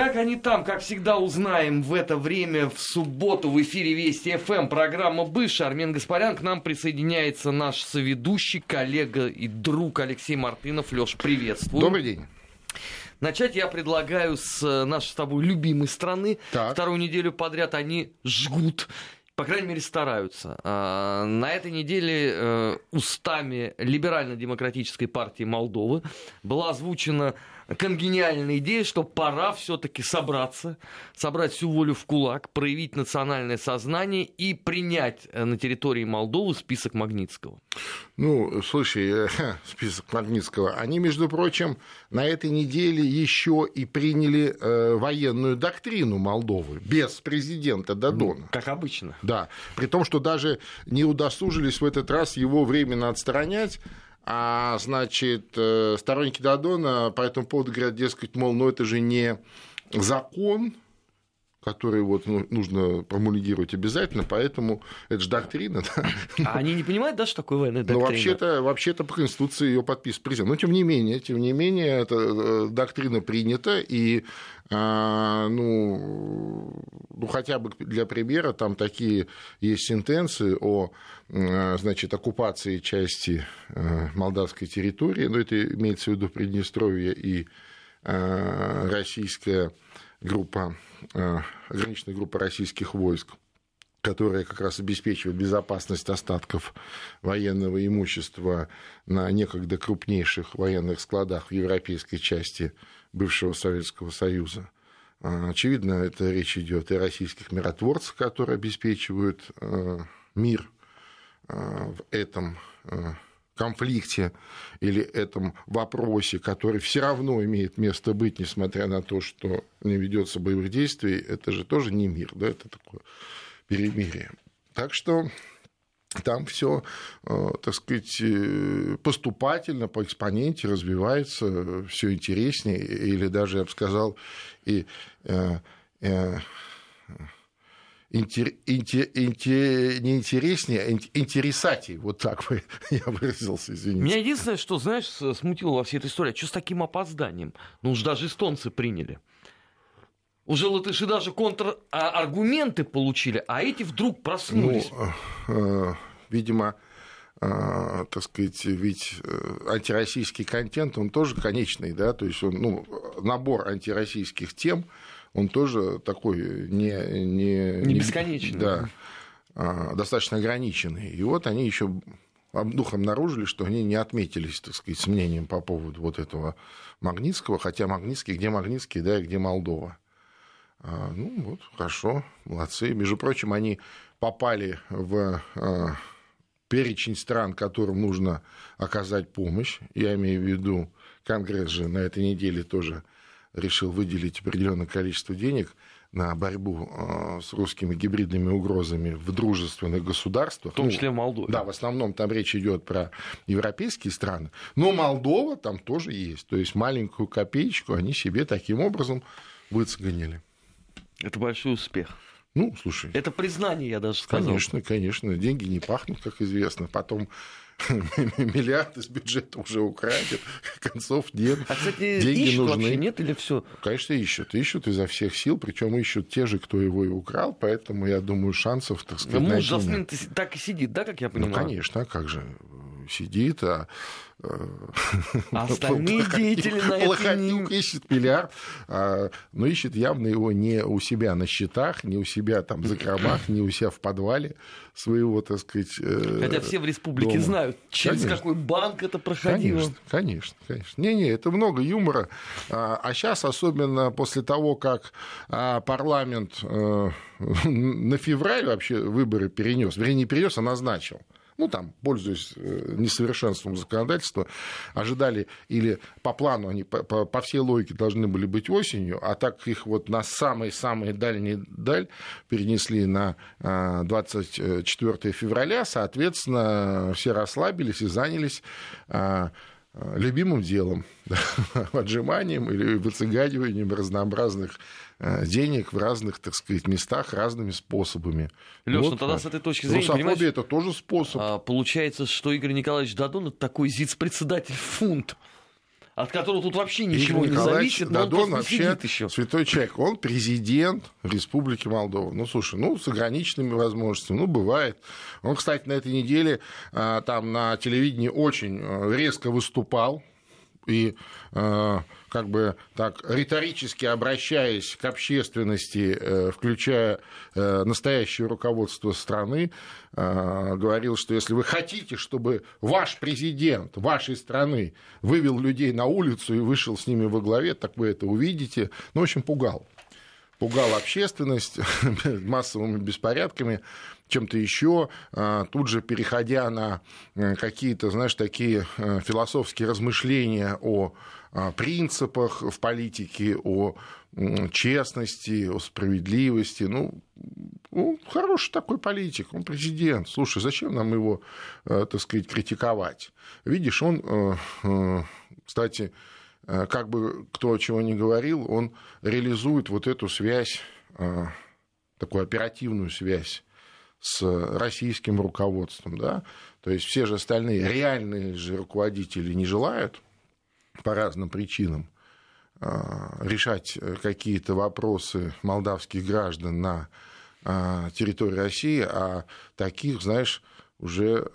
Как они там, как всегда, узнаем в это время, в субботу, в эфире Вести ФМ. Программа «Быш». Армен Гаспарян. К нам присоединяется наш соведущий, коллега и друг Алексей Мартынов. Лёш, приветствую. Добрый день. Начать я предлагаю с нашей с тобой любимой страны. Так. Вторую неделю подряд они жгут. По крайней мере, стараются. На этой неделе устами Либерально-демократической партии Молдовы была озвучена конгениальная идея, что пора все-таки собраться, собрать всю волю в кулак, проявить национальное сознание и принять на территории Молдовы список Магнитского. Ну, слушай, список Магнитского. Они, между прочим, на этой неделе еще и приняли военную доктрину Молдовы без президента Додона. Ну, как обычно. Да, при том, что даже не удосужились в этот раз его временно отстранять. А, значит, сторонники Додона по этому поводу говорят, дескать, мол, ну это же не закон, который вот нужно промулигировать обязательно, поэтому это же доктрина. А они не понимают, да, что такое военная доктрина? Ну, вообще-то по Конституции ее подписывает президент. Но, тем не менее, эта доктрина принята, и ну, хотя бы для примера, там такие есть сентенции о, значит, оккупации части молдавской территории, но это имеется в виду Приднестровье и российская группа, ограниченная группа российских войск, которая как раз обеспечивает безопасность остатков военного имущества на некогда крупнейших военных складах в европейской части бывшего Советского Союза. Очевидно, это речь идет и о российских миротворцах, которые обеспечивают мир в этом конфликте или этом вопросе, который все равно имеет место быть, несмотря на то, что не ведется боевых действий, это же тоже не мир, да, это такое перемирие. Так что там все, так сказать, поступательно по экспоненте развивается, все интереснее, или даже, я бы сказал, и не интереснее, а интересатей. Вот так я выразился, извините. Меня единственное, что, знаешь, смутило во всей этой истории, что с таким опозданием? Ну уж даже эстонцы приняли. Уже латыши даже контраргументы получили, а эти вдруг проснулись. Ну, видимо, так сказать, ведь антироссийский контент, он тоже конечный, да, то есть он, ну, набор антироссийских тем, он тоже такой не бесконечный. Да, достаточно ограниченный. И вот они еще духом обнаружили, что они не отметились, так сказать, с мнением по поводу вот этого Магнитского, хотя Магнитский, да, и где Молдова. Ну вот, хорошо, молодцы. Между прочим, они попали в перечень стран, которым нужно оказать помощь. Я имею в виду, Конгресс же на этой неделе тоже решил выделить определенное количество денег на борьбу с русскими гибридными угрозами в дружественных государствах. В том числе в Молдове. Да, в основном там речь идет про европейские страны. Но Молдова там тоже есть. То есть маленькую копеечку они себе таким образом выцегонили. Это большой успех. Ну, слушай. Это признание, я даже сказал. Конечно. Деньги не пахнут, как известно. Потом миллиард из бюджета уже украдет, концов нет. А, кстати, деньги ищут нужны. Вообще нет или все? Конечно, ищут изо всех сил, причем ищут те же, кто его и украл, поэтому, я думаю, шансов, так сказать, найти. Ну, Жасмин так и сидит, да, как я понимаю? Ну, конечно, а как же сидит, а остальные деятели на Плохотюк ищет миллиард, но ищет явно его не у себя на счетах, не у себя там в закромах, не у себя в подвале своего, так сказать, хотя все в республике дома знают, через конечно какой банк это проходило. Конечно. Не, это много юмора. А сейчас, особенно после того, как парламент на февраль вообще выборы перенес, вернее, не перенес, а назначил. Ну, там, пользуясь несовершенством законодательства, ожидали или по плану они по всей логике должны были быть осенью, а так их вот на самые-самые дальние даль перенесли на 24 февраля, соответственно, все расслабились и занялись любимым делом, отжиманием или выцыганиванием разнообразных денег в разных, так сказать, местах разными способами. Лёш, вот, ну тогда с этой точки зрения, русофобия — это тоже способ. Получается, что Игорь Николаевич Додон — это такой зиц-председатель фунт. от которого тут вообще ничего не зависит. Додон вообще святой человек. Он президент Республики Молдова. Ну, слушай, ну, с ограниченными возможностями. Ну, бывает. Он, кстати, на этой неделе там на телевидении очень резко выступал. И как бы так риторически обращаясь к общественности, включая настоящее руководство страны, говорил, что если вы хотите, чтобы ваш президент вашей страны вывел людей на улицу и вышел с ними во главе, так вы это увидите. Ну, в общем, пугал. Пугал общественность массовыми беспорядками, чем-то еще, тут же переходя на какие-то, знаешь, такие философские размышления о принципах в политике, о честности, о справедливости. Ну, хороший такой политик, он президент. Слушай, зачем нам его, так сказать, критиковать? Видишь, он, кстати, как бы кто чего ни говорил, он реализует вот эту связь, такую оперативную связь с российским руководством. Да? То есть все же остальные реальные же руководители не желают по разным причинам решать какие-то вопросы молдавских граждан на территории России, а таких, знаешь, уже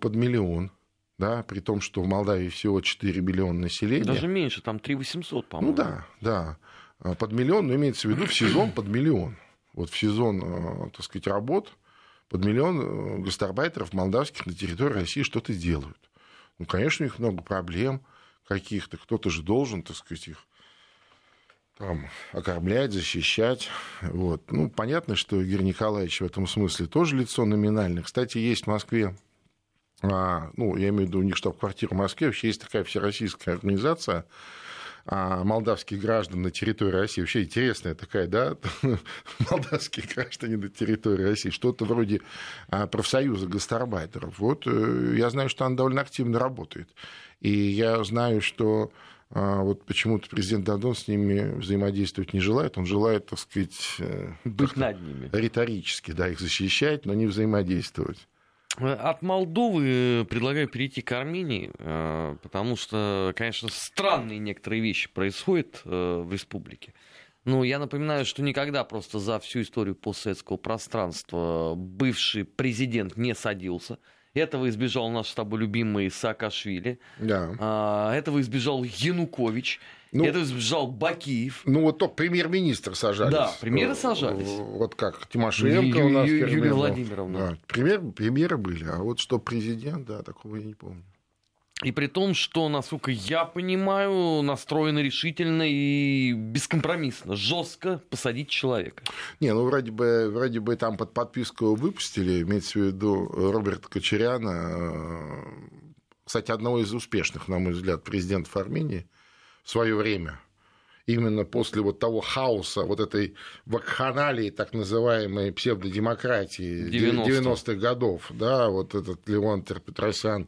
под миллион. Да, при том, что в Молдавии всего 4 миллиона населения. Даже меньше, там 3,800, по-моему. Ну да. Под миллион, но имеется в виду в сезон под миллион. Вот в сезон, так сказать, работ под миллион гастарбайтеров молдавских на территории России что-то делают. Ну, конечно, у них много проблем каких-то. Кто-то же должен, так сказать, их там окормлять, защищать. Вот. Ну, понятно, что Игорь Николаевич в этом смысле тоже лицо номинальное. Кстати, есть в Москве, я имею в виду, у них штаб-квартира в Москве, вообще есть такая всероссийская организация молдавских граждан на территории России. Вообще интересная такая, да, молдавские граждане на территории России. Что-то вроде профсоюза гастарбайтеров. Вот я знаю, что она довольно активно работает. И я знаю, что вот почему-то президент Додон с ними взаимодействовать не желает. Он желает, так сказать, быть над ними. Риторически, да, их защищать, но не взаимодействовать. От Молдовы предлагаю перейти к Армении, потому что, конечно, странные некоторые вещи происходят в республике. Ну, я напоминаю, что никогда просто за всю историю постсоветского пространства бывший президент не садился. Этого избежал наш с тобой любимый Саакашвили. Да. Этого избежал Янукович. Этого избежал Бакиев. Ну, вот только премьер-министр сажались. Да, премьеры сажались. Вот как Тимошенко у нас. Юлия Владимировна. Да, премьеры были, а вот что президент, да, такого я не помню. И при том, что, насколько я понимаю, настроено решительно и бескомпромиссно, жестко посадить человека. Не, ну вроде бы там под подписку выпустили, имеется в виду Роберта Кочаряна, кстати, одного из успешных, на мой взгляд, президентов Армении в свое время. Именно после вот того хаоса, вот этой вакханалии, так называемой псевдодемократии 90-х годов, да, вот этот Леон Тер-Петросян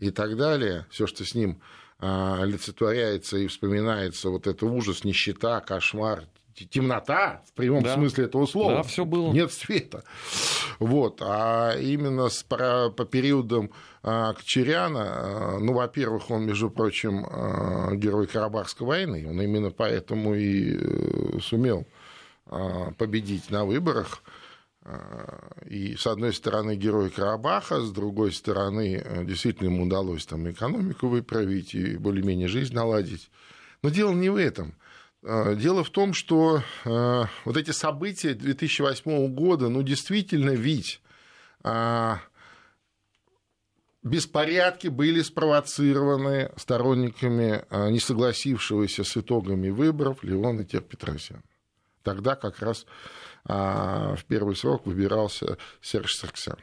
и так далее, все, что с ним олицетворяется и вспоминается, вот это ужас, нищета, кошмар, темнота, в прямом смысле этого слова. Да, все было. Нет света. Вот. А именно по периодам Кочаряна, ну, во-первых, он, между прочим, герой Карабахской войны, он именно поэтому и сумел победить на выборах. И, с одной стороны, герой Карабаха, с другой стороны, действительно, ему удалось там экономику выправить и более-менее жизнь наладить. Но дело не в этом. Дело в том, что вот эти события 2008 года, ну, действительно, ведь беспорядки были спровоцированы сторонниками не согласившегося с итогами выборов Леона Тер-Петросяна. Тогда как раз в первый срок выбирался Серж Саргсян.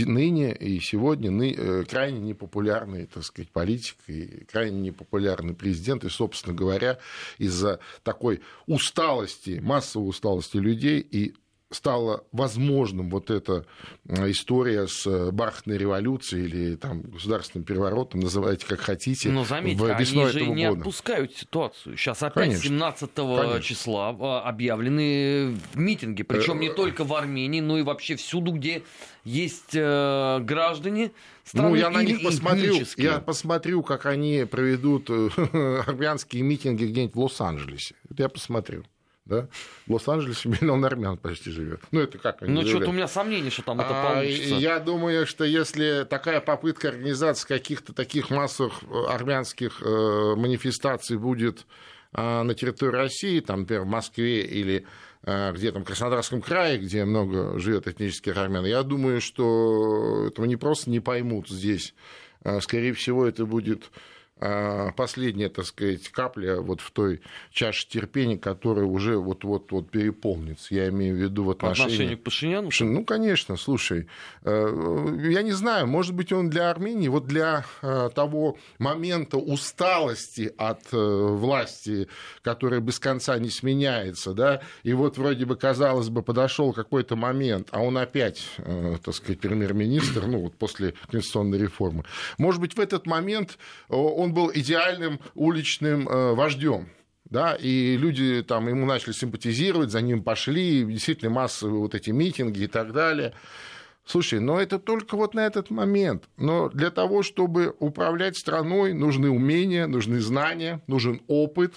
Ныне и сегодня крайне непопулярный, так сказать, политик и крайне непопулярный президент. И, собственно говоря, из-за такой усталости, массовой усталости людей и стала возможным вот эта история с бархатной революцией или там, государственным переворотом, называйте как хотите, но заметьте, весной этого года. Они же не отпускают ситуацию. Сейчас опять конечно, 17-го числа объявлены митинги, причем не только в Армении, но и вообще всюду, где есть граждане страны. Ну, я на них посмотрю, как они проведут армянские митинги где-нибудь в Лос-Анджелесе. Это я посмотрю. Да? В Лос-Анджелесе миллион армян почти живет. Ну, это как они что-то у меня сомнения, что там это получится. Я думаю, что если такая попытка организации каких-то таких массовых армянских манифестаций будет на территории России, там, например, в Москве или где-то в Краснодарском крае, где много живет этнических армян, я думаю, что этого не просто не поймут здесь. Скорее всего, это будет последняя, так сказать, капля вот в той чаше терпения, которая уже вот-вот переполнится. Я имею в виду в отношении к Пашиняну? Ну, конечно, слушай. Я не знаю, может быть, он для Армении, вот для того момента усталости от власти, которая без конца не сменяется, да, и вот вроде бы, казалось бы, подошел какой-то момент, а он опять, так сказать, премьер-министр, ну, вот после конституционной реформы. Может быть, в этот момент он был идеальным уличным вождем, да, и люди там ему начали симпатизировать, за ним пошли, действительно массовые вот эти митинги и так далее. Слушай, но это только вот на этот момент. Но для того, чтобы управлять страной, нужны умения, нужны знания, нужен опыт.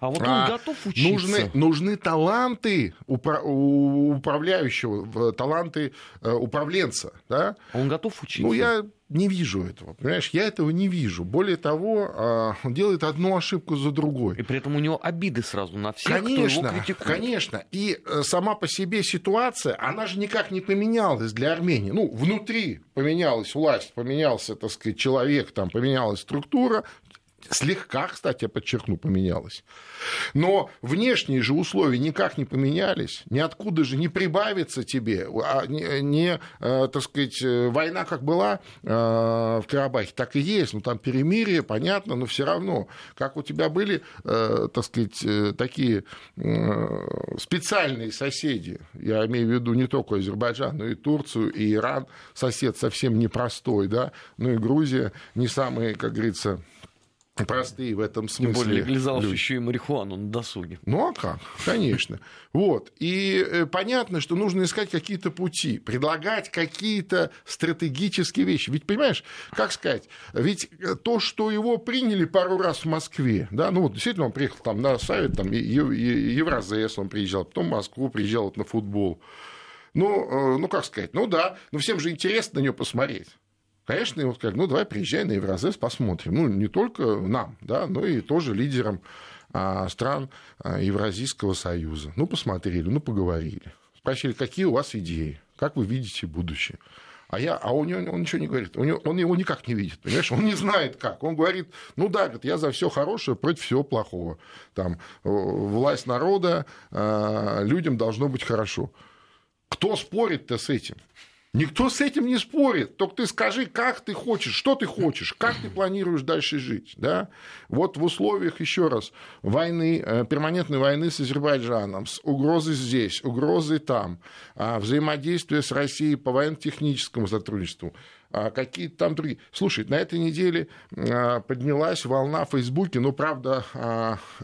А вот он готов учиться. Нужны таланты управляющего, таланты управленца. Да? Он готов учиться. Ну, я не вижу этого, понимаешь? Я этого не вижу. Более того, он делает одну ошибку за другой. И при этом у него обиды сразу на всех, конечно, кто его критикует. Конечно. И сама по себе ситуация, она же никак не поменялась для Армении. Ну, внутри поменялась власть, поменялся, так сказать, человек, там, поменялась структура. Слегка, кстати, я подчеркну, поменялось. Но внешние же условия никак не поменялись. Ниоткуда же не прибавится тебе. Так сказать, война как была в Карабахе, так и есть. Ну, там перемирие, понятно, но все равно. Как у тебя были, так сказать, такие специальные соседи. Я имею в виду не только Азербайджан, но и Турцию, и Иран. Сосед совсем непростой, да. Ну и Грузия не самые, как говорится, простые в этом смысле. Тем более легализовал еще и марихуану на досуге. Ну а как? Конечно. Вот. И понятно, что нужно искать какие-то пути, предлагать какие-то стратегические вещи. Ведь, понимаешь, как сказать, ведь то, что его приняли пару раз в Москве, да, ну вот действительно он приехал там на саммит, там Евразес он приезжал, потом в Москву приезжал вот, на футбол. Ну, как сказать, ну да, но всем же интересно на него посмотреть. Конечно, его сказали, ну, давай приезжай на Евразес, посмотрим. Ну, не только нам, да, но и тоже лидерам стран Евразийского союза. Ну, посмотрели, ну, поговорили. Спросили, какие у вас идеи, как вы видите будущее. А у него он ничего не говорит, он его никак не видит, понимаешь, он не знает как. Он говорит, ну да, я за все хорошее, против всего плохого. Там, власть народа, людям должно быть хорошо. Кто спорит-то с этим? Никто с этим не спорит, только ты скажи, как ты хочешь, что ты хочешь, как ты планируешь дальше жить. Да? Вот в условиях, еще раз, войны, перманентной войны с Азербайджаном, с угрозой здесь, угрозой там, взаимодействие с Россией по военно-техническому сотрудничеству, какие-то там другие. Слушай, на этой неделе поднялась волна в Фейсбуке, но, правда,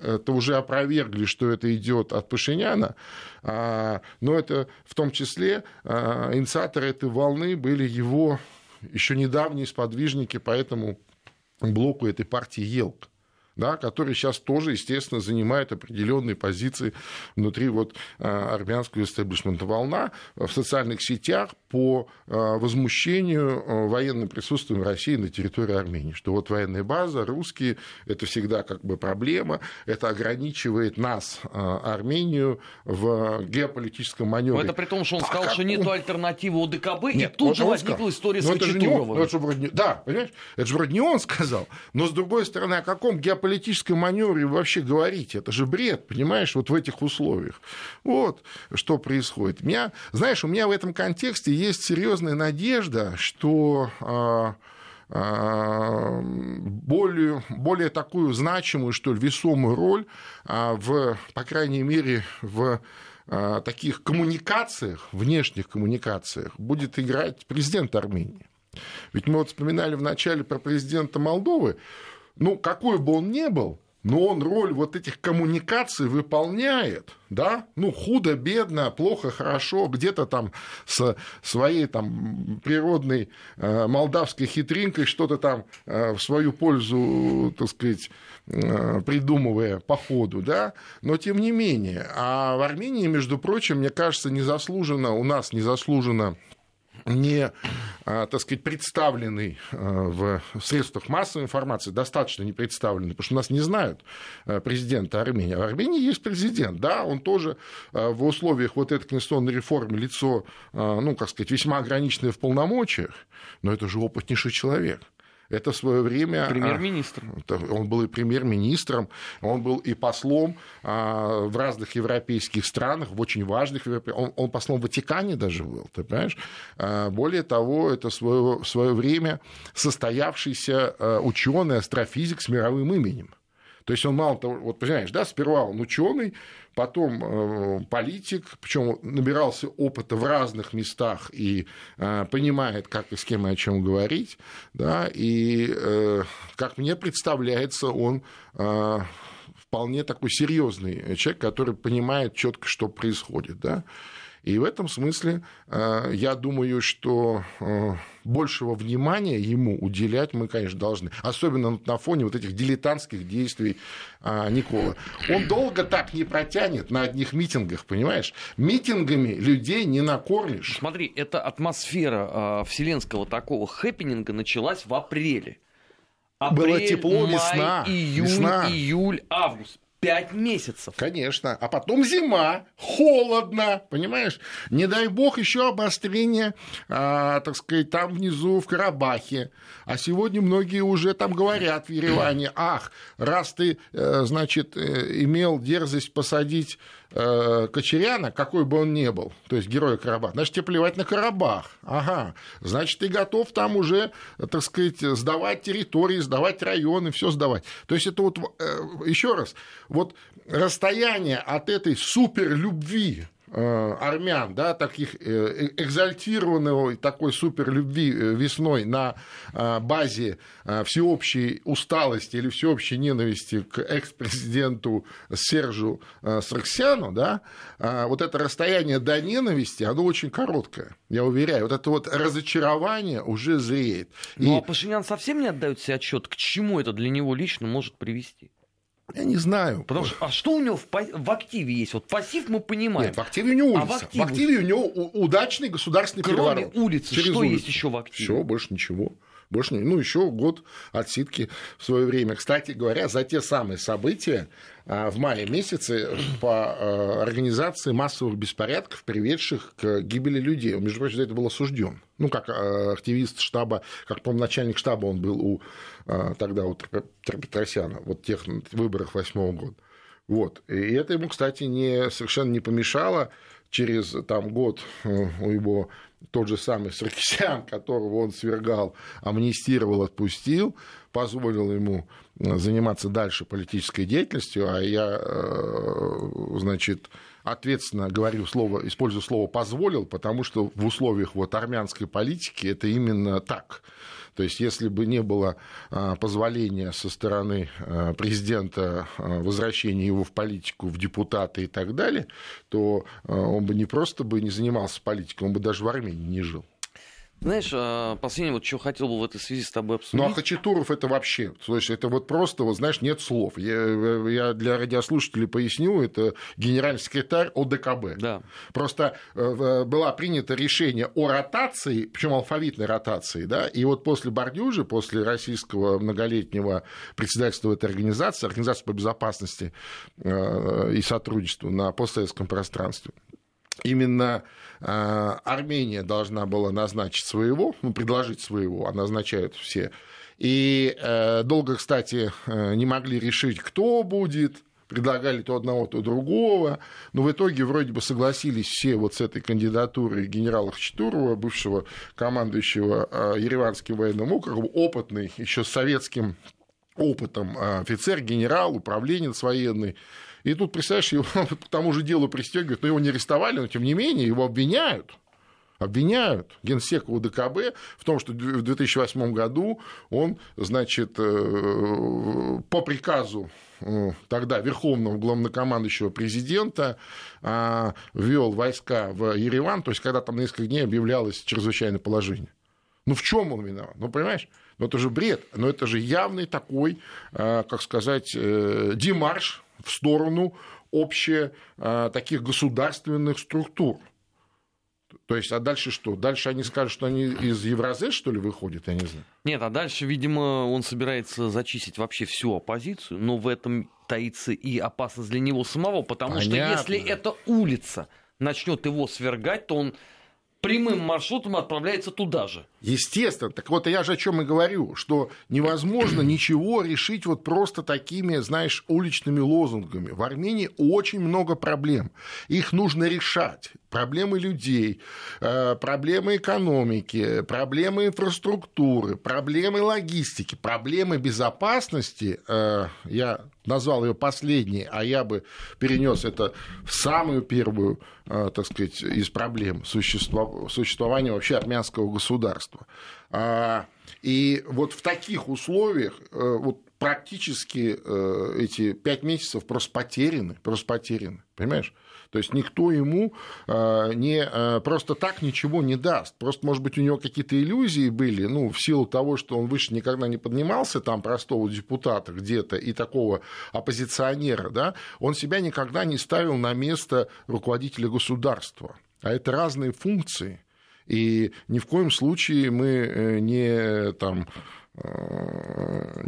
это уже опровергли, что это идет от Пашиняна, но это в том числе инициаторы этой волны были его еще недавние сподвижники по этому блоку этой партии «Елка». Да, который сейчас тоже, естественно, занимает определенные позиции внутри вот армянского истеблишмента. Волна в социальных сетях по возмущению военным присутствием России на территории Армении, что вот военная база, русские, это всегда как бы проблема, это ограничивает нас, Армению, в геополитическом маневре. Но это при том, что он сказал, что нету альтернативы ОДКБ, нет, и тут же возникла история с Хачатуровым. Да, понимаешь, это же вроде не он сказал, но с другой стороны, о каком геополитическом маневре вообще говорить? Это же бред, понимаешь, вот в этих условиях. Вот что происходит. У меня в этом контексте есть серьезная надежда, что более такую значимую, что ли, весомую роль, по крайней мере, в таких коммуникациях, внешних коммуникациях будет играть президент Армении. Ведь мы вот вспоминали вначале про президента Молдовы. Ну, какой бы он ни был, но он роль вот этих коммуникаций выполняет, да, ну, худо-бедно, плохо-хорошо, где-то там со своей там природной молдавской хитринкой что-то там в свою пользу, так сказать, придумывая по ходу, да, но тем не менее. А в Армении, между прочим, мне кажется, незаслуженно, у нас незаслуженно не, так сказать, представленный в средствах массовой информации, достаточно не представленный, потому что нас не знают президента Армении. А в Армении есть президент, да, он тоже в условиях вот этой конституционной реформы лицо, ну, как сказать, весьма ограниченное в полномочиях, но это же опытнейший человек. Это в свое время... Премьер-министр. Он был и премьер-министром, он был и послом в разных европейских странах, в очень важных... Он послом в Ватикане даже был, ты понимаешь? Более того, это в свое время состоявшийся ученый, астрофизик с мировым именем. То есть он мало того... Вот понимаешь, да, сперва он ученый, потом политик, причем набирался опыта в разных местах и понимает, как и с кем и о чем говорить, да, и, как мне представляется, он вполне такой серьезный человек, который понимает четко, что происходит, да. И в этом смысле я думаю, что большего внимания ему уделять мы, конечно, должны. Особенно на фоне вот этих дилетантских действий Николы. Он долго так не протянет на одних митингах, понимаешь? Митингами людей не накормишь. Смотри, эта атмосфера вселенского такого хэппининга началась в апреле. Было тепло, май, весна. Июнь, весна. Июль, август. 5 месяцев. Конечно. А потом зима, холодно, понимаешь? Не дай бог еще обострение, так сказать, там внизу в Карабахе. А сегодня многие уже там говорят в Ереване: ах, раз ты, значит, имел дерзость посадить Кочаряна, какой бы он ни был, то есть героя Карабаха, значит, тебе плевать на Карабах. Ага, значит, ты готов там уже, так сказать, сдавать территории, сдавать районы, все сдавать. То есть это вот, еще раз, вот расстояние от этой суперлюбви армян, да, таких экзальтированного такой суперлюбви весной на базе всеобщей усталости или всеобщей ненависти к экс-президенту Сержу Саргсяну, да, вот это расстояние до ненависти, оно очень короткое, я уверяю. Вот это вот разочарование уже зреет. Ну, а Пашинян совсем не отдает себе отчет, к чему это для него лично может привести? Я не знаю. Потому что, а что у него в активе есть? Вот пассив мы понимаем. Нет, в активе у него улица. В активе у него удачный государственный переворот. Кроме улицы, через что улицу. Есть еще в активе? Все, больше ничего. Больше, ну, еще год отсидки в свое время. Кстати говоря, за те самые события в мае месяце по организации массовых беспорядков, приведших к гибели людей. Он, между прочим, за это был осужден. Ну, как активист штаба, как, по-моему, начальник штаба он был у Тер-Петросяна, вот тех выборах 2008 года. Вот. И это ему, кстати, совершенно не помешало. Через там, год у его тот же самый Саргсян, которого он свергал, амнистировал, отпустил, позволил ему заниматься дальше политической деятельностью, а я, значит, ответственно говорю слово, использую слово «позволил», потому что в условиях вот армянской политики это именно так. То есть, если бы не было позволения со стороны президента возвращения его в политику, в депутаты и так далее, то он бы не просто бы не занимался политикой, он бы даже в Армении не жил. Знаешь, последнее, вот что хотел бы в этой связи с тобой обсудить. Ну, а Хачатуров это вообще, слушай, это вот просто, вот, знаешь, нет слов. Я для радиослушателей поясню, это генеральный секретарь ОДКБ. Да. Просто было принято решение о ротации, причем алфавитной ротации, да, и вот после Бордюжа, после российского многолетнего председательства этой организации, Организации по безопасности и сотрудничеству на постсоветском пространстве, именно Армения должна была назначить своего, ну, предложить своего, а назначают все. И долго, кстати, не могли решить, кто будет, предлагали то одного, то другого, но в итоге вроде бы согласились все вот с этой кандидатурой генерала Хачатурова, бывшего командующего Ереванским военным округом, опытный, еще с советским опытом офицер, генерал, управленец военный. И тут, представляешь, его по тому же делу пристегивают, но его не арестовали, но тем не менее его обвиняют. Обвиняют генсека ОДКБ в том, что в 2008 году он, значит, по приказу тогда верховного главнокомандующего президента ввел войска в Ереван, то есть когда там на несколько дней объявлялось чрезвычайное положение. Ну, в чем он виноват? Ну, понимаешь? Ну, это же бред. Но это же явный такой, как сказать, демарш в сторону общих таких государственных структур. То есть, а дальше что? Дальше они скажут, что они из Евразии, что ли, выходят? Я не знаю. Нет, а дальше, видимо, он собирается зачистить вообще всю оппозицию, но в этом таится и опасность для него самого, потому что если эта улица начнет его свергать, то он прямым маршрутом отправляется туда же. Естественно. Так вот, я же о чем и говорю, что невозможно ничего решить вот просто такими, знаешь, уличными лозунгами. В Армении очень много проблем. Их нужно решать. Проблемы людей, проблемы экономики, проблемы инфраструктуры, проблемы логистики, проблемы безопасности. Я назвал ее последней, а я бы перенес это в самую первую, так сказать, из проблем существования вообще армянского государства. И вот в таких условиях вот практически эти 5 месяцев просто потеряны, понимаешь? То есть никто ему не просто так ничего не даст. Просто, может быть, у него какие-то иллюзии были, ну, в силу того, что он выше никогда не поднимался, там, простого депутата где-то и такого оппозиционера, да, он себя никогда не ставил на место руководителя государства. А это разные функции. И ни в коем случае мы не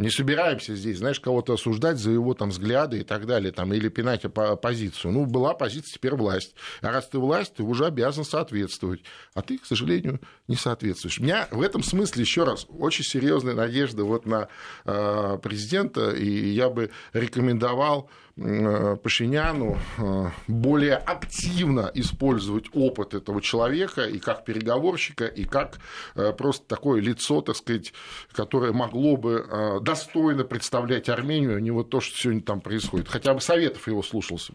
собираемся здесь, знаешь, кого-то осуждать за его там взгляды и так далее, там, или пинать оппозицию. Ну, была оппозиция, теперь власть. А раз ты власть, ты уже обязан соответствовать. А ты, к сожалению, не соответствуешь. У меня в этом смысле, еще раз, очень серьезная надежда вот на президента, и я бы рекомендовал Пашиняну более активно использовать опыт этого человека и как переговорщика, и как просто такое лицо, так сказать, которое могло бы достойно представлять Армению, а не вот то, что сегодня там происходит. Хотя бы советов его слушался.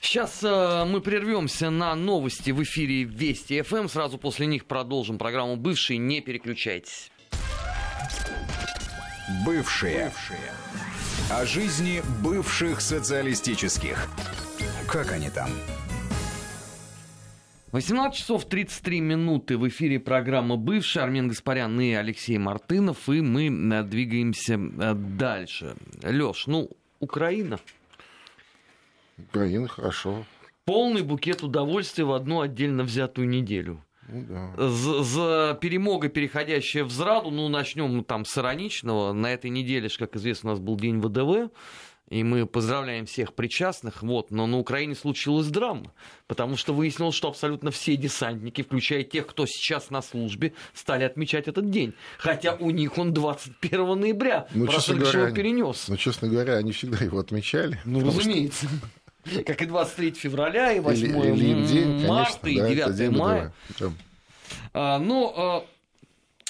Сейчас мы прервемся на новости в эфире Вести ФМ. Сразу после них продолжим программу «Бывшие». Не переключайтесь. Бывшие. О жизни бывших социалистических. Как они там? 18:33 в эфире программа «Бывшие». Армен Гаспарян и Алексей Мартынов. И мы двигаемся дальше. Лёш, Украина. Украина, хорошо. Полный букет удовольствия в одну отдельно взятую неделю. Ну, да. За перемога, переходящая в зраду, начнем там с ироничного. На этой неделе, как известно, у нас был день ВДВ, и мы поздравляем всех причастных, но на Украине случилась драма, потому что выяснилось, что абсолютно все десантники, включая тех, кто сейчас на службе, стали отмечать этот день, хотя у них он 21 ноября, Порошенко перенес. Честно говоря, они всегда его отмечали. Разумеется. Как и 23 февраля, и 8 марта, и 9 мая. Но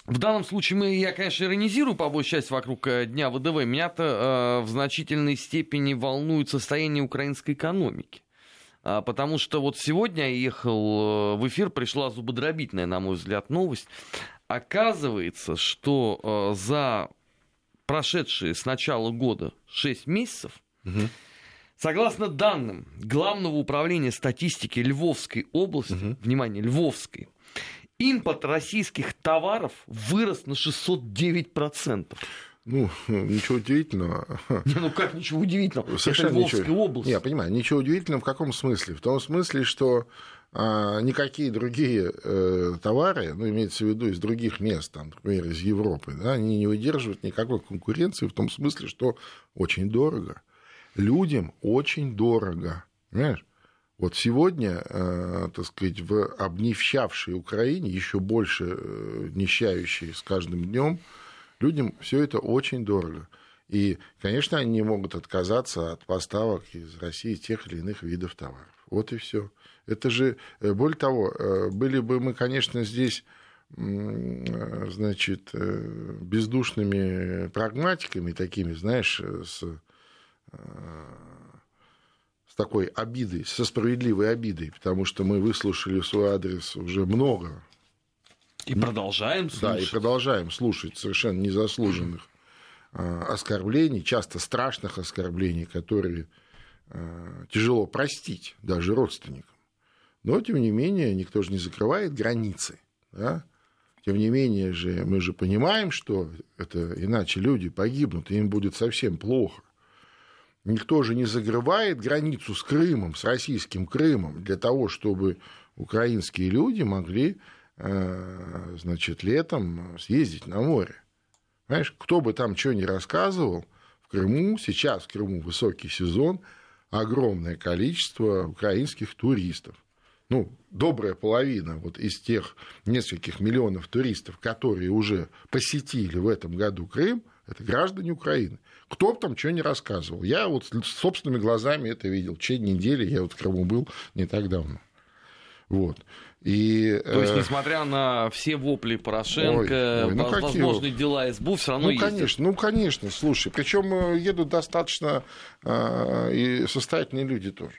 в данном случае я, конечно, иронизирую по большей части вокруг Дня ВДВ. Меня-то в значительной степени волнует состояние украинской экономики. Потому что вот сегодня я ехал в эфир, пришла зубодробительная, на мой взгляд, новость. Оказывается, что за прошедшие с начала года 6 месяцев согласно данным Главного управления статистики Львовской области, внимание, Львовской, импорт российских товаров вырос на 609%. Ничего удивительного. Как ничего удивительного? Совершенно это Львовская область. Я понимаю, ничего удивительного в каком смысле? В том смысле, что никакие другие товары, имеется в виду из других мест, там, например, из Европы, да, они не выдерживают никакой конкуренции в том смысле, что очень дорого. Людям очень дорого, понимаешь? Вот сегодня, так сказать, в обнищавшей Украине, еще больше нищающей с каждым днем, людям все это очень дорого. И, конечно, они не могут отказаться от поставок из России тех или иных видов товаров. Вот и все. Это же, более того, были бы мы, конечно, здесь, значит, бездушными прагматиками такими, знаешь, с такой обидой, со справедливой обидой, потому что мы выслушали в свой адрес уже много. И продолжаем слушать. Да, и продолжаем слушать совершенно незаслуженных оскорблений, часто страшных оскорблений, которые тяжело простить даже родственникам. Но, тем не менее, никто же не закрывает границы. Да? Тем не менее, же, мы же понимаем, что это, иначе люди погибнут, и им будет совсем плохо. Никто же не закрывает границу с Крымом, с российским Крымом, для того, чтобы украинские люди могли, значит, летом съездить на море. Знаешь, кто бы там что ни рассказывал, в Крыму, сейчас в Крыму высокий сезон, огромное количество украинских туристов. Ну, добрая половина вот из тех нескольких миллионов туристов, которые уже посетили в этом году Крым, это граждане Украины. Кто бы там что ни рассказывал. Я вот собственными глазами это видел. В течение недели я вот в Крыму был не так давно. Вот. И, то есть, несмотря на все вопли Порошенко, возможные дела СБУ, все равно есть. Ну, конечно, слушай. Причем едут достаточно и состоятельные люди тоже.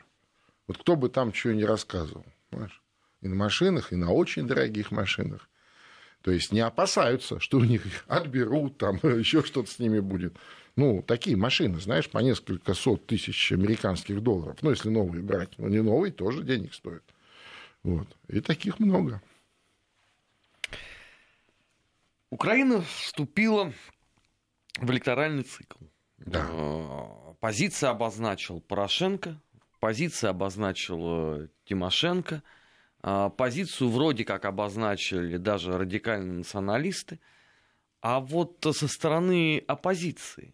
Вот кто бы там чего ни рассказывал. Понимаешь? И на машинах, и на очень дорогих машинах. То есть, не опасаются, что у них отберут, там еще что-то с ними будет. Ну, такие машины, знаешь, по несколько сот тысяч американских долларов. Ну, если новые брать. Но не новые, тоже денег стоят. Вот. И таких много. Украина вступила в электоральный цикл. Да. Позиция обозначил Порошенко, позиция обозначил Тимошенко, позицию вроде как обозначили даже радикальные националисты. А вот со стороны оппозиции,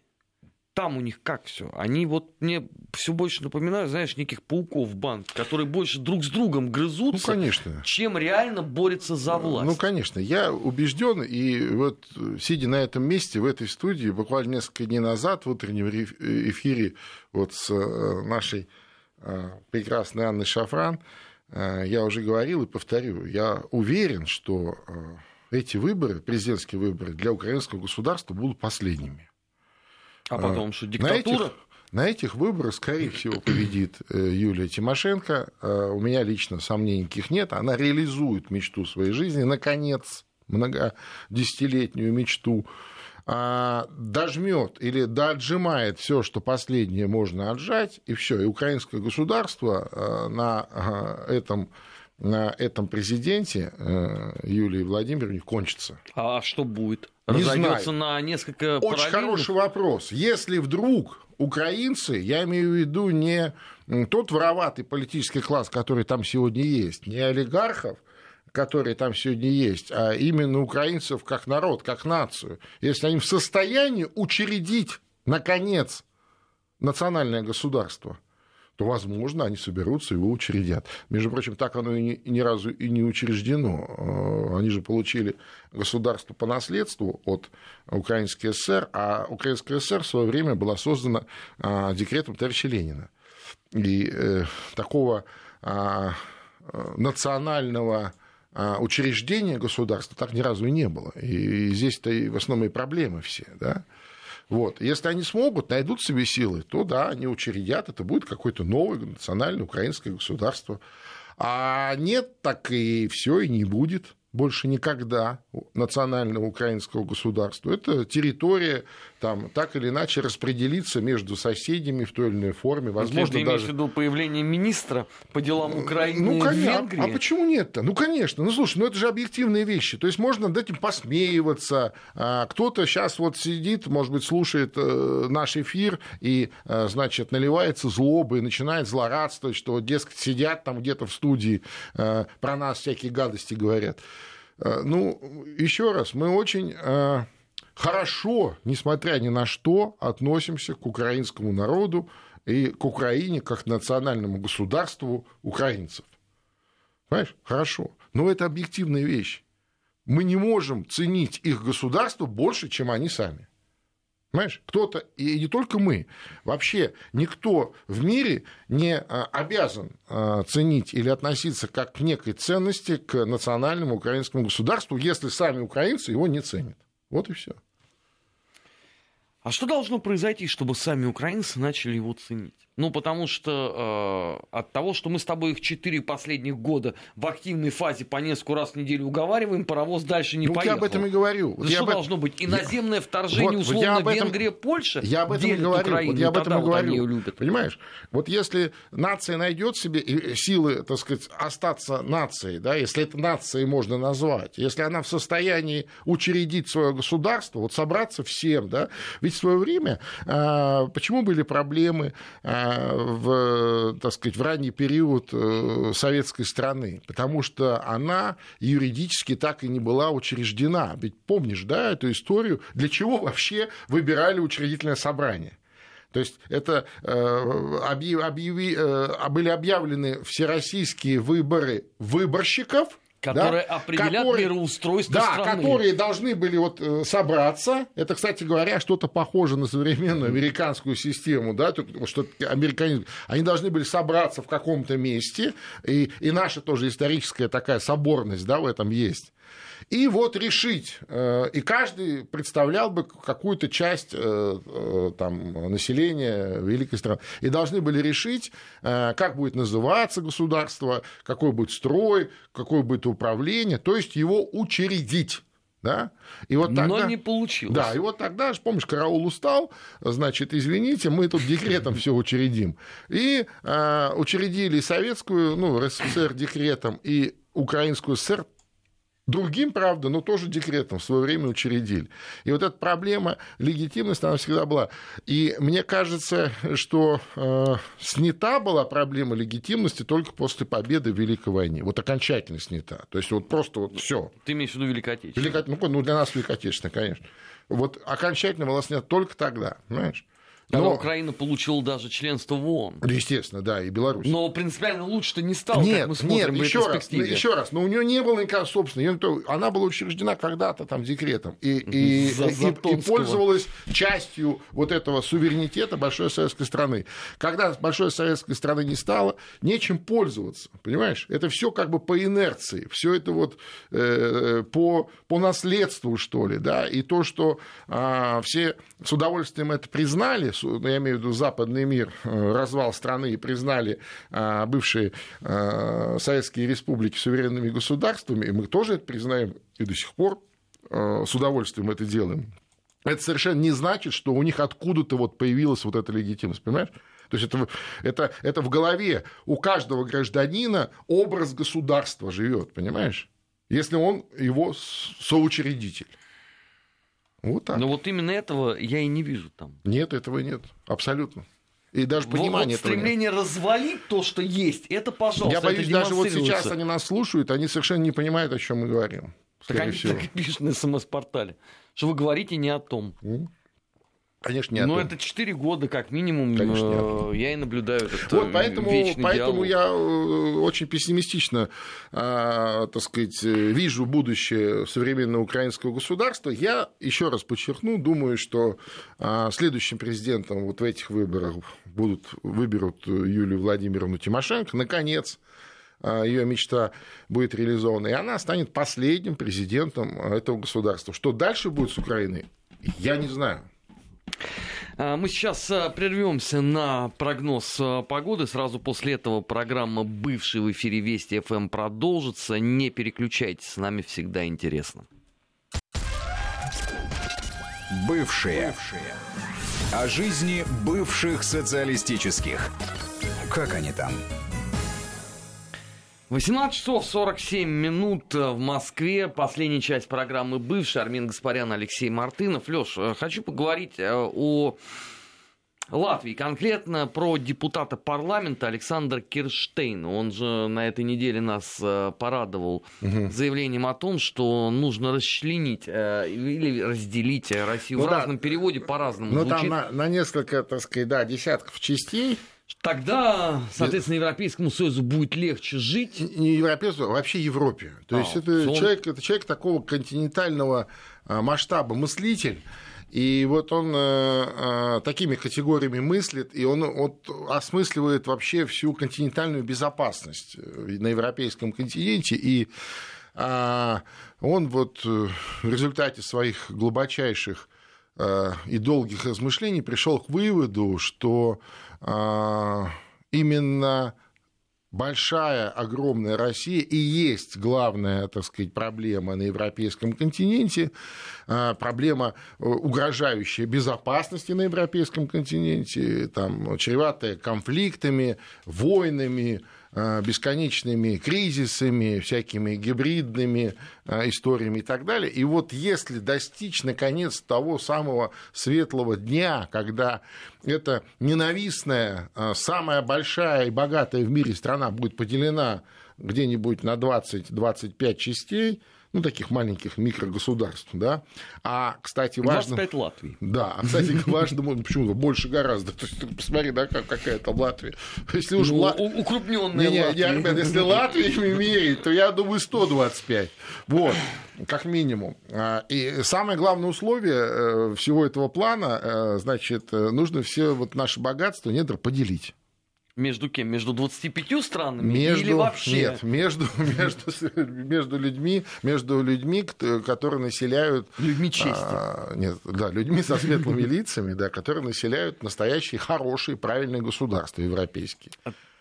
там у них как все? Они вот мне все больше напоминают, знаешь, неких пауков в банке, которые больше друг с другом грызутся, ну, конечно, чем реально борются за власть. Ну, конечно. Я убежден, и вот сидя на этом месте, в этой студии, буквально несколько дней назад в утреннем эфире вот с нашей прекрасной Анной Шафран, я уже говорил и повторю, я уверен, что эти выборы, президентские выборы для украинского государства будут последними. А потом что, диктатура? На этих выборах, скорее всего, победит Юлия Тимошенко. У меня лично сомнений никаких нет. Она реализует мечту своей жизни, наконец, многодесятилетнюю мечту. Дожмет или доотжимает все, что последнее можно отжать, и все. И украинское государство на этом президенте Юлии Владимировне кончится. А что будет? Разойдётся на несколько параллельных? Очень хороший вопрос. Если вдруг украинцы, я имею в виду не тот вороватый политический класс, который там сегодня есть, не олигархов, которые там сегодня есть, а именно украинцев как народ, как нацию, если они в состоянии учредить, наконец, национальное государство, то, возможно, они соберутся и его учредят. Между прочим, так оно и ни разу и не учреждено. Они же получили государство по наследству от Украинской ССР, а Украинская ССР в свое время была создана декретом товарища Ленина. И такого национального учреждения государства так ни разу и не было. И здесь-то в основном и проблемы все, да? Вот. Если они смогут, найдут себе силы, то да, они учредят, это будет какое-то новое национальное украинское государство. А нет, так и все, и не будет больше никогда национального украинского государства. Это территория там, так или иначе распределится между соседями в той или иной форме. Возможно, ты имеешь в виду появление министра по делам Украины в Венгрии? А почему нет-то? Ну, конечно. Ну, слушай, ну это же объективные вещи. То есть можно над этим посмеиваться. Кто-то сейчас вот сидит, может быть, слушает наш эфир и, значит, наливается злобой, начинает злорадствовать, что, дескать, сидят там где-то в студии, про нас всякие гадости говорят. Ну, еще раз, мы очень хорошо, несмотря ни на что, относимся к украинскому народу и к Украине как к национальному государству украинцев. Понимаешь? Хорошо. Но это объективная вещь. Мы не можем ценить их государство больше, чем они сами. Понимаешь? Кто-то, и не только мы, вообще никто в мире не обязан ценить или относиться как к некой ценности к национальному украинскому государству, если сами украинцы его не ценят. Вот и все. А что должно произойти, чтобы сами украинцы начали его ценить? Ну, потому что от того, что мы с тобой их 4 последних года в активной фазе по несколько раз в неделю уговариваем, паровоз дальше не поехал. Я об этом и говорю. Вот что должно быть? Иноземное вторжение, условно, Венгрия, Польша? Я об этом и говорю. Вот я об этом и говорю. Понимаешь? Вот если нация найдет себе силы, так сказать, остаться нацией, да, если это нацией можно назвать, если она в состоянии учредить свое государство, вот собраться всем, да, ведь в свое время почему были проблемы в, так сказать, в ранний период советской страны, потому что она юридически так и не была учреждена. Ведь помнишь, да, эту историю, для чего вообще выбирали учредительное собрание? То есть это были объявлены всероссийские выборы выборщиков, которые, да, определят мироустройство, да, страны. Которые должны были вот собраться. Это, кстати говоря, что-то похоже на современную американскую систему. Да? Что они должны были собраться в каком-то месте. И наша тоже историческая такая соборность, да, в этом есть. И вот решить. И каждый представлял бы какую-то часть там населения великой страны. И должны были решить, как будет называться государство, какой будет строй, какое будет управление. То есть его учредить. Да? И вот тогда, но не получилось. Да, и вот тогда, помнишь, караул устал, значит, извините, мы тут декретом все учредим. И учредили советскую, ну, РСФСР декретом, и украинскую ССР другим, правда, но тоже декретом в свое время учредили. И вот эта проблема легитимности, она всегда была. И мне кажется, что снята была проблема легитимности только после победы в Великой войне. Вот окончательно снята. То есть вот просто вот все. Ты имеешь в виду Великой Отечественной? Ну, для нас Великой Отечественной, конечно. Вот окончательно была снята только тогда, понимаешь? Когда Украина получила даже членство в ООН. Естественно, да, и Беларусь. Но принципиально лучше-то не стало, как мы смотрим в перспективе. Нет, еще раз, но у нее не было никакого собственного. Она была учреждена когда-то там декретом. И пользовалась частью вот этого суверенитета большой советской страны. Когда большой советской страны не стало, нечем пользоваться, понимаешь? Это все как бы по инерции, все это вот по наследству, что ли, да, и то, что все с удовольствием это признали, я имею в виду западный мир, развал страны, и признали бывшие советские республики суверенными государствами, и мы тоже это признаем, и до сих пор с удовольствием это делаем. Это совершенно не значит, что у них откуда-то вот появилась вот эта легитимность, понимаешь? То есть это в голове у каждого гражданина образ государства живет, понимаешь? Если он его соучредитель. Вот так. Но вот именно этого я и не вижу там. Нет, этого нет. Абсолютно. И даже понимание этого нет. Стремление развалить то, что есть, это, пожалуйста, я боюсь, даже вот сейчас они нас слушают, они совершенно не понимают, о чем мы говорим. Так они так и пишут на СМС-портале, что вы говорите не о том. Конечно, не о том. Но это 4 года, как минимум, конечно, я и наблюдаю этот вот, поэтому я очень пессимистично, так сказать, вижу будущее современного украинского государства. Я, еще раз подчеркну, думаю, что следующим президентом вот в этих выборах выберут Юлию Владимировну Тимошенко. Наконец, ее мечта будет реализована, и она станет последним президентом этого государства. Что дальше будет с Украиной, я не знаю. Мы сейчас прервемся на прогноз погоды. Сразу после этого программа «Бывший» в эфире Вести ФМ продолжится. Не переключайтесь, с нами всегда интересно. Бывшие. О жизни бывших социалистических. Как они там? 18 часов 47 минут в Москве. Последняя часть программы «Бывший». Армен Гаспарян, Алексей Мартынов. Лёш, хочу поговорить о Латвии. Конкретно про депутата парламента Александра Кирштейна. Он же на этой неделе нас порадовал заявлением о том, что нужно расчленить или разделить Россию. Ну, в разном переводе по-разному звучит. Ну, там на несколько, так сказать, да, десятков частей. Тогда, соответственно, Европейскому Союзу будет легче жить. Не Европейскому, а вообще Европе. То есть это человек такого континентального масштаба, мыслитель. И вот он такими категориями мыслит, и он осмысливает вообще всю континентальную безопасность на европейском континенте. И он вот в результате своих глубочайших и долгих размышлений пришел к выводу, что именно большая, огромная Россия и есть главная, так сказать, проблема на европейском континенте, проблема, угрожающая безопасности на европейском континенте, там, чреватая конфликтами, войнами, бесконечными кризисами, всякими гибридными историями и так далее. И вот если достичь, наконец, того самого светлого дня, когда эта ненавистная, самая большая и богатая в мире страна будет поделена где-нибудь на 20-25 частей, ну, таких маленьких микрогосударств, да, а, кстати, важно... 25 Латвии. Да, а, кстати, к важному, почему-то больше гораздо, то есть, ты посмотри, да, какая там Латвия. Если уж укрупнённая Латвия. Если Латвию мерить, то, я думаю, 125, вот, как минимум. И самое главное условие всего этого плана, значит, нужно все вот наше богатство недр поделить. Между кем? Между 25 странами или вообще? Нет, между людьми, которые населяют... Людьми чести. Нет, да, людьми со светлыми лицами, да, которые населяют настоящие, хорошие, правильные государства европейские.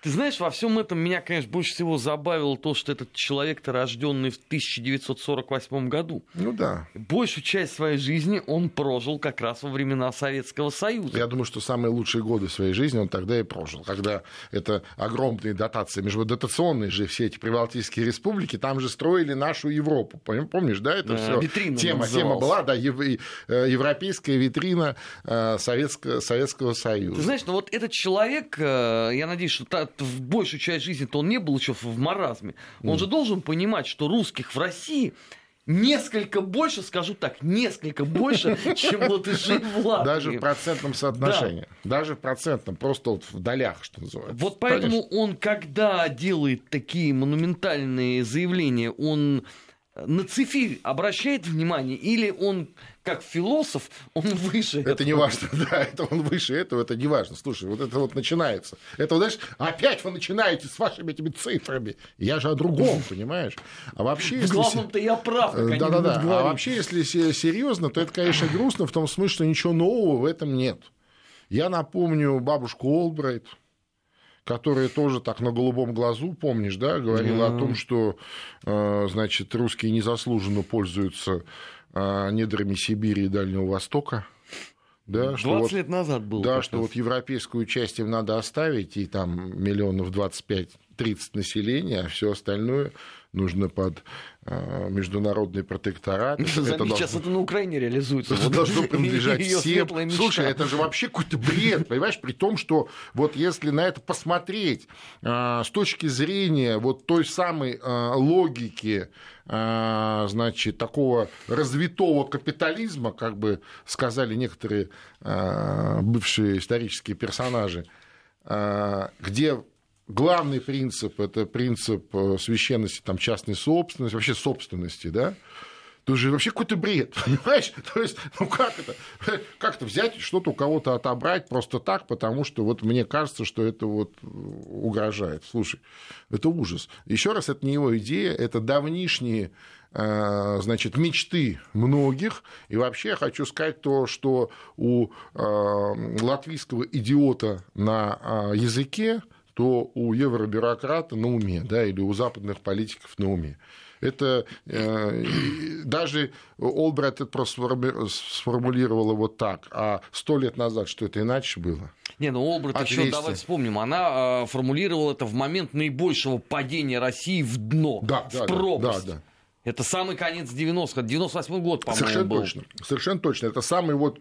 Ты знаешь, во всем этом меня, конечно, больше всего забавило то, что этот человек-то рожденный в 1948 году. Ну да. Большую часть своей жизни он прожил как раз во времена Советского Союза. Я думаю, что самые лучшие годы своей жизни он тогда и прожил. Когда это огромные дотации, междудотационные же все эти прибалтийские республики, там же строили нашу Европу. Помнишь, да, это все тема была, да, европейская витрина Советского Союза. Ты знаешь, ну вот этот человек, я надеюсь, что в большую часть жизни-то он не был еще в маразме. Он же должен понимать, что русских в России несколько больше, чем латышей в Латвии. Даже в процентном соотношении. Да. Даже в процентном, просто вот в долях, что называется. Вот поэтому он, когда делает такие монументальные заявления, он на цифирь обращает внимание или он... Как философ, он выше этого. Это не важно, да, это он выше этого, это не важно. Слушай, вот это вот начинается. Это, вот, знаешь, опять вы начинаете с вашими этими цифрами. Я же о другом, понимаешь? А вообще, если... В главном-то я прав, как они будут говорить. А вообще, если серьезно, то это, конечно, грустно в том смысле, что ничего нового в этом нет. Я напомню бабушку Олбрайт, которая тоже так на голубом глазу, помнишь, да, говорила о том, что, значит, русские незаслуженно пользуются недрами Сибири и Дальнего Востока. Да, 20 лет назад было. Да, что вот европейскую часть им надо оставить, и там 25-30 миллионов населения, а все остальное нужно под международный протекторат. Сейчас это на Украине реализуется. Это должно принадлежать всем. Слушай, это же вообще какой-то бред, понимаешь? При том, что вот если на это посмотреть с точки зрения вот той самой логики, значит, такого развитого капитализма, как бы сказали некоторые бывшие исторические персонажи, где... Главный принцип – это принцип священности, там, частной собственности, вообще собственности, да? Это же вообще какой-то бред, понимаешь? То есть, ну как это? Как-то взять что-то у кого-то отобрать просто так, потому что вот мне кажется, что это вот угрожает. Слушай, это ужас. Еще раз, это не его идея, это давнишние, значит, мечты многих. И вообще я хочу сказать то, что у латвийского идиота на языке, то у евробюрократа на уме, да, или у западных политиков на уме. Это даже Олбрайт это просто сформулировала вот так, а 100 лет назад что это иначе было? Не, ну Олбрайт еще, давайте вспомним, она формулировала это в момент наибольшего падения России в дно, в пропасть. Да. Это самый конец 90-х, 98-й год, по-моему, был. Совершенно точно, это самый вот...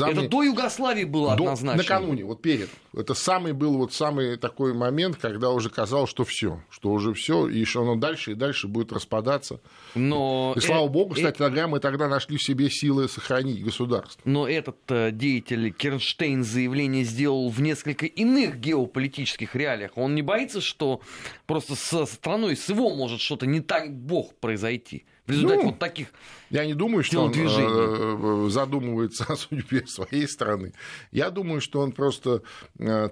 Это до Югославии было однозначно. Накануне, вот перед. Это был самый такой момент, когда уже казалось, что все, и что оно дальше и дальше будет распадаться. Но и слава богу, кстати, тогда мы нашли в себе силы сохранить государство. Но этот деятель Кирштейн заявление сделал в несколько иных геополитических реалиях. Он не боится, что просто со страной, с его может что-то не так бог произойти. В результате вот таких я не думаю, что он задумывается о судьбе своей страны. Я думаю, что он просто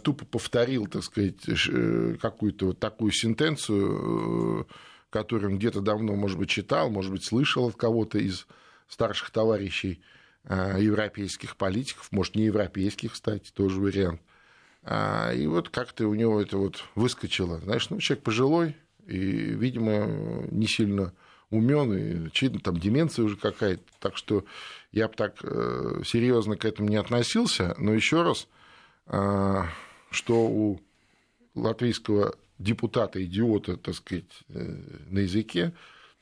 тупо повторил, так сказать, какую-то вот такую сентенцию, которую он где-то давно, может быть, читал, может быть, слышал от кого-то из старших товарищей европейских политиков, может, не европейских, кстати, тоже вариант. И вот как-то у него это вот выскочило. Знаешь, ну, человек пожилой и, видимо, не сильно умён, и, очевидно, там деменция уже какая-то. Так что я бы так серьезно к этому не относился. Но еще раз, что у латвийского депутата-идиота, так сказать, на языке,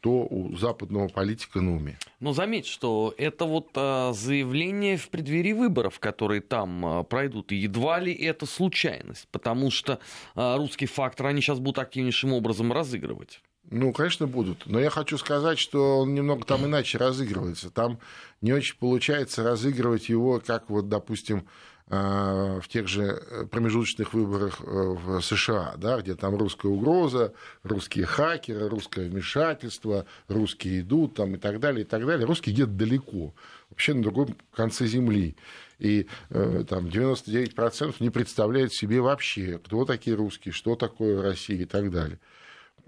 то у западного политика на уме. Но заметь, что это вот заявление в преддверии выборов, которые там пройдут, и едва ли это случайность, потому что русский фактор они сейчас будут активнейшим образом разыгрывать. Ну, конечно, будут, но я хочу сказать, что он немного там иначе разыгрывается, там не очень получается разыгрывать его, как вот, допустим, в тех же промежуточных выборах в США, да, где там русская угроза, русские хакеры, русское вмешательство, русские идут там, и так далее, и так далее. Русские где-то далеко, вообще на другом конце земли. И там 99% не представляют себе вообще, кто такие русские, что такое Россия и так далее.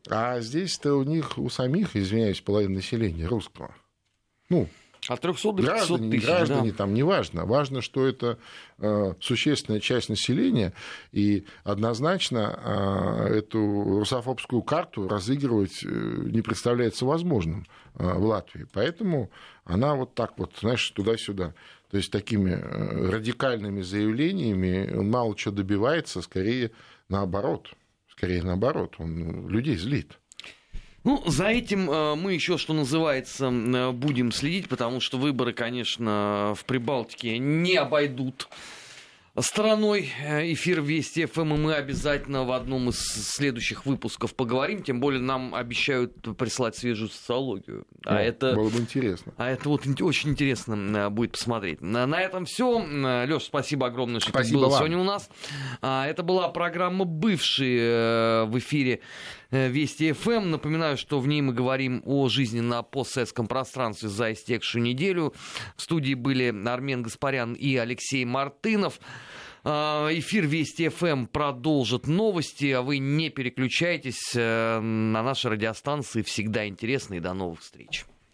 А здесь-то у них, у самих, извиняюсь, половина населения русского. Ну, от 300 до 500 тысяч. Граждане, да. Там не важно. Важно, что это существенная часть населения, и однозначно эту русофобскую карту разыгрывать не представляется возможным в Латвии. Поэтому она вот так вот, знаешь, туда-сюда. То есть такими радикальными заявлениями он мало чего добивается, скорее наоборот. Скорее наоборот, он людей злит. Ну, за этим мы еще, что называется, будем следить, потому что выборы, конечно, в Прибалтике не обойдут стороной. Эфир Вести ФМ, и мы обязательно в одном из следующих выпусков поговорим, тем более нам обещают прислать свежую социологию. Ну, это было бы интересно. А это вот очень интересно будет посмотреть. На этом все. Лёш, спасибо огромное, что ты был сегодня у нас. Это была программа «Бывшие» в эфире Вести ФМ. Напоминаю, что в ней мы говорим о жизни на постсоветском пространстве за истекшую неделю. В студии были Армен Гаспарян и Алексей Мартынов. Эфир Вести ФМ продолжит новости, а вы не переключайтесь, на нашей радиостанции всегда интересно, и до новых встреч.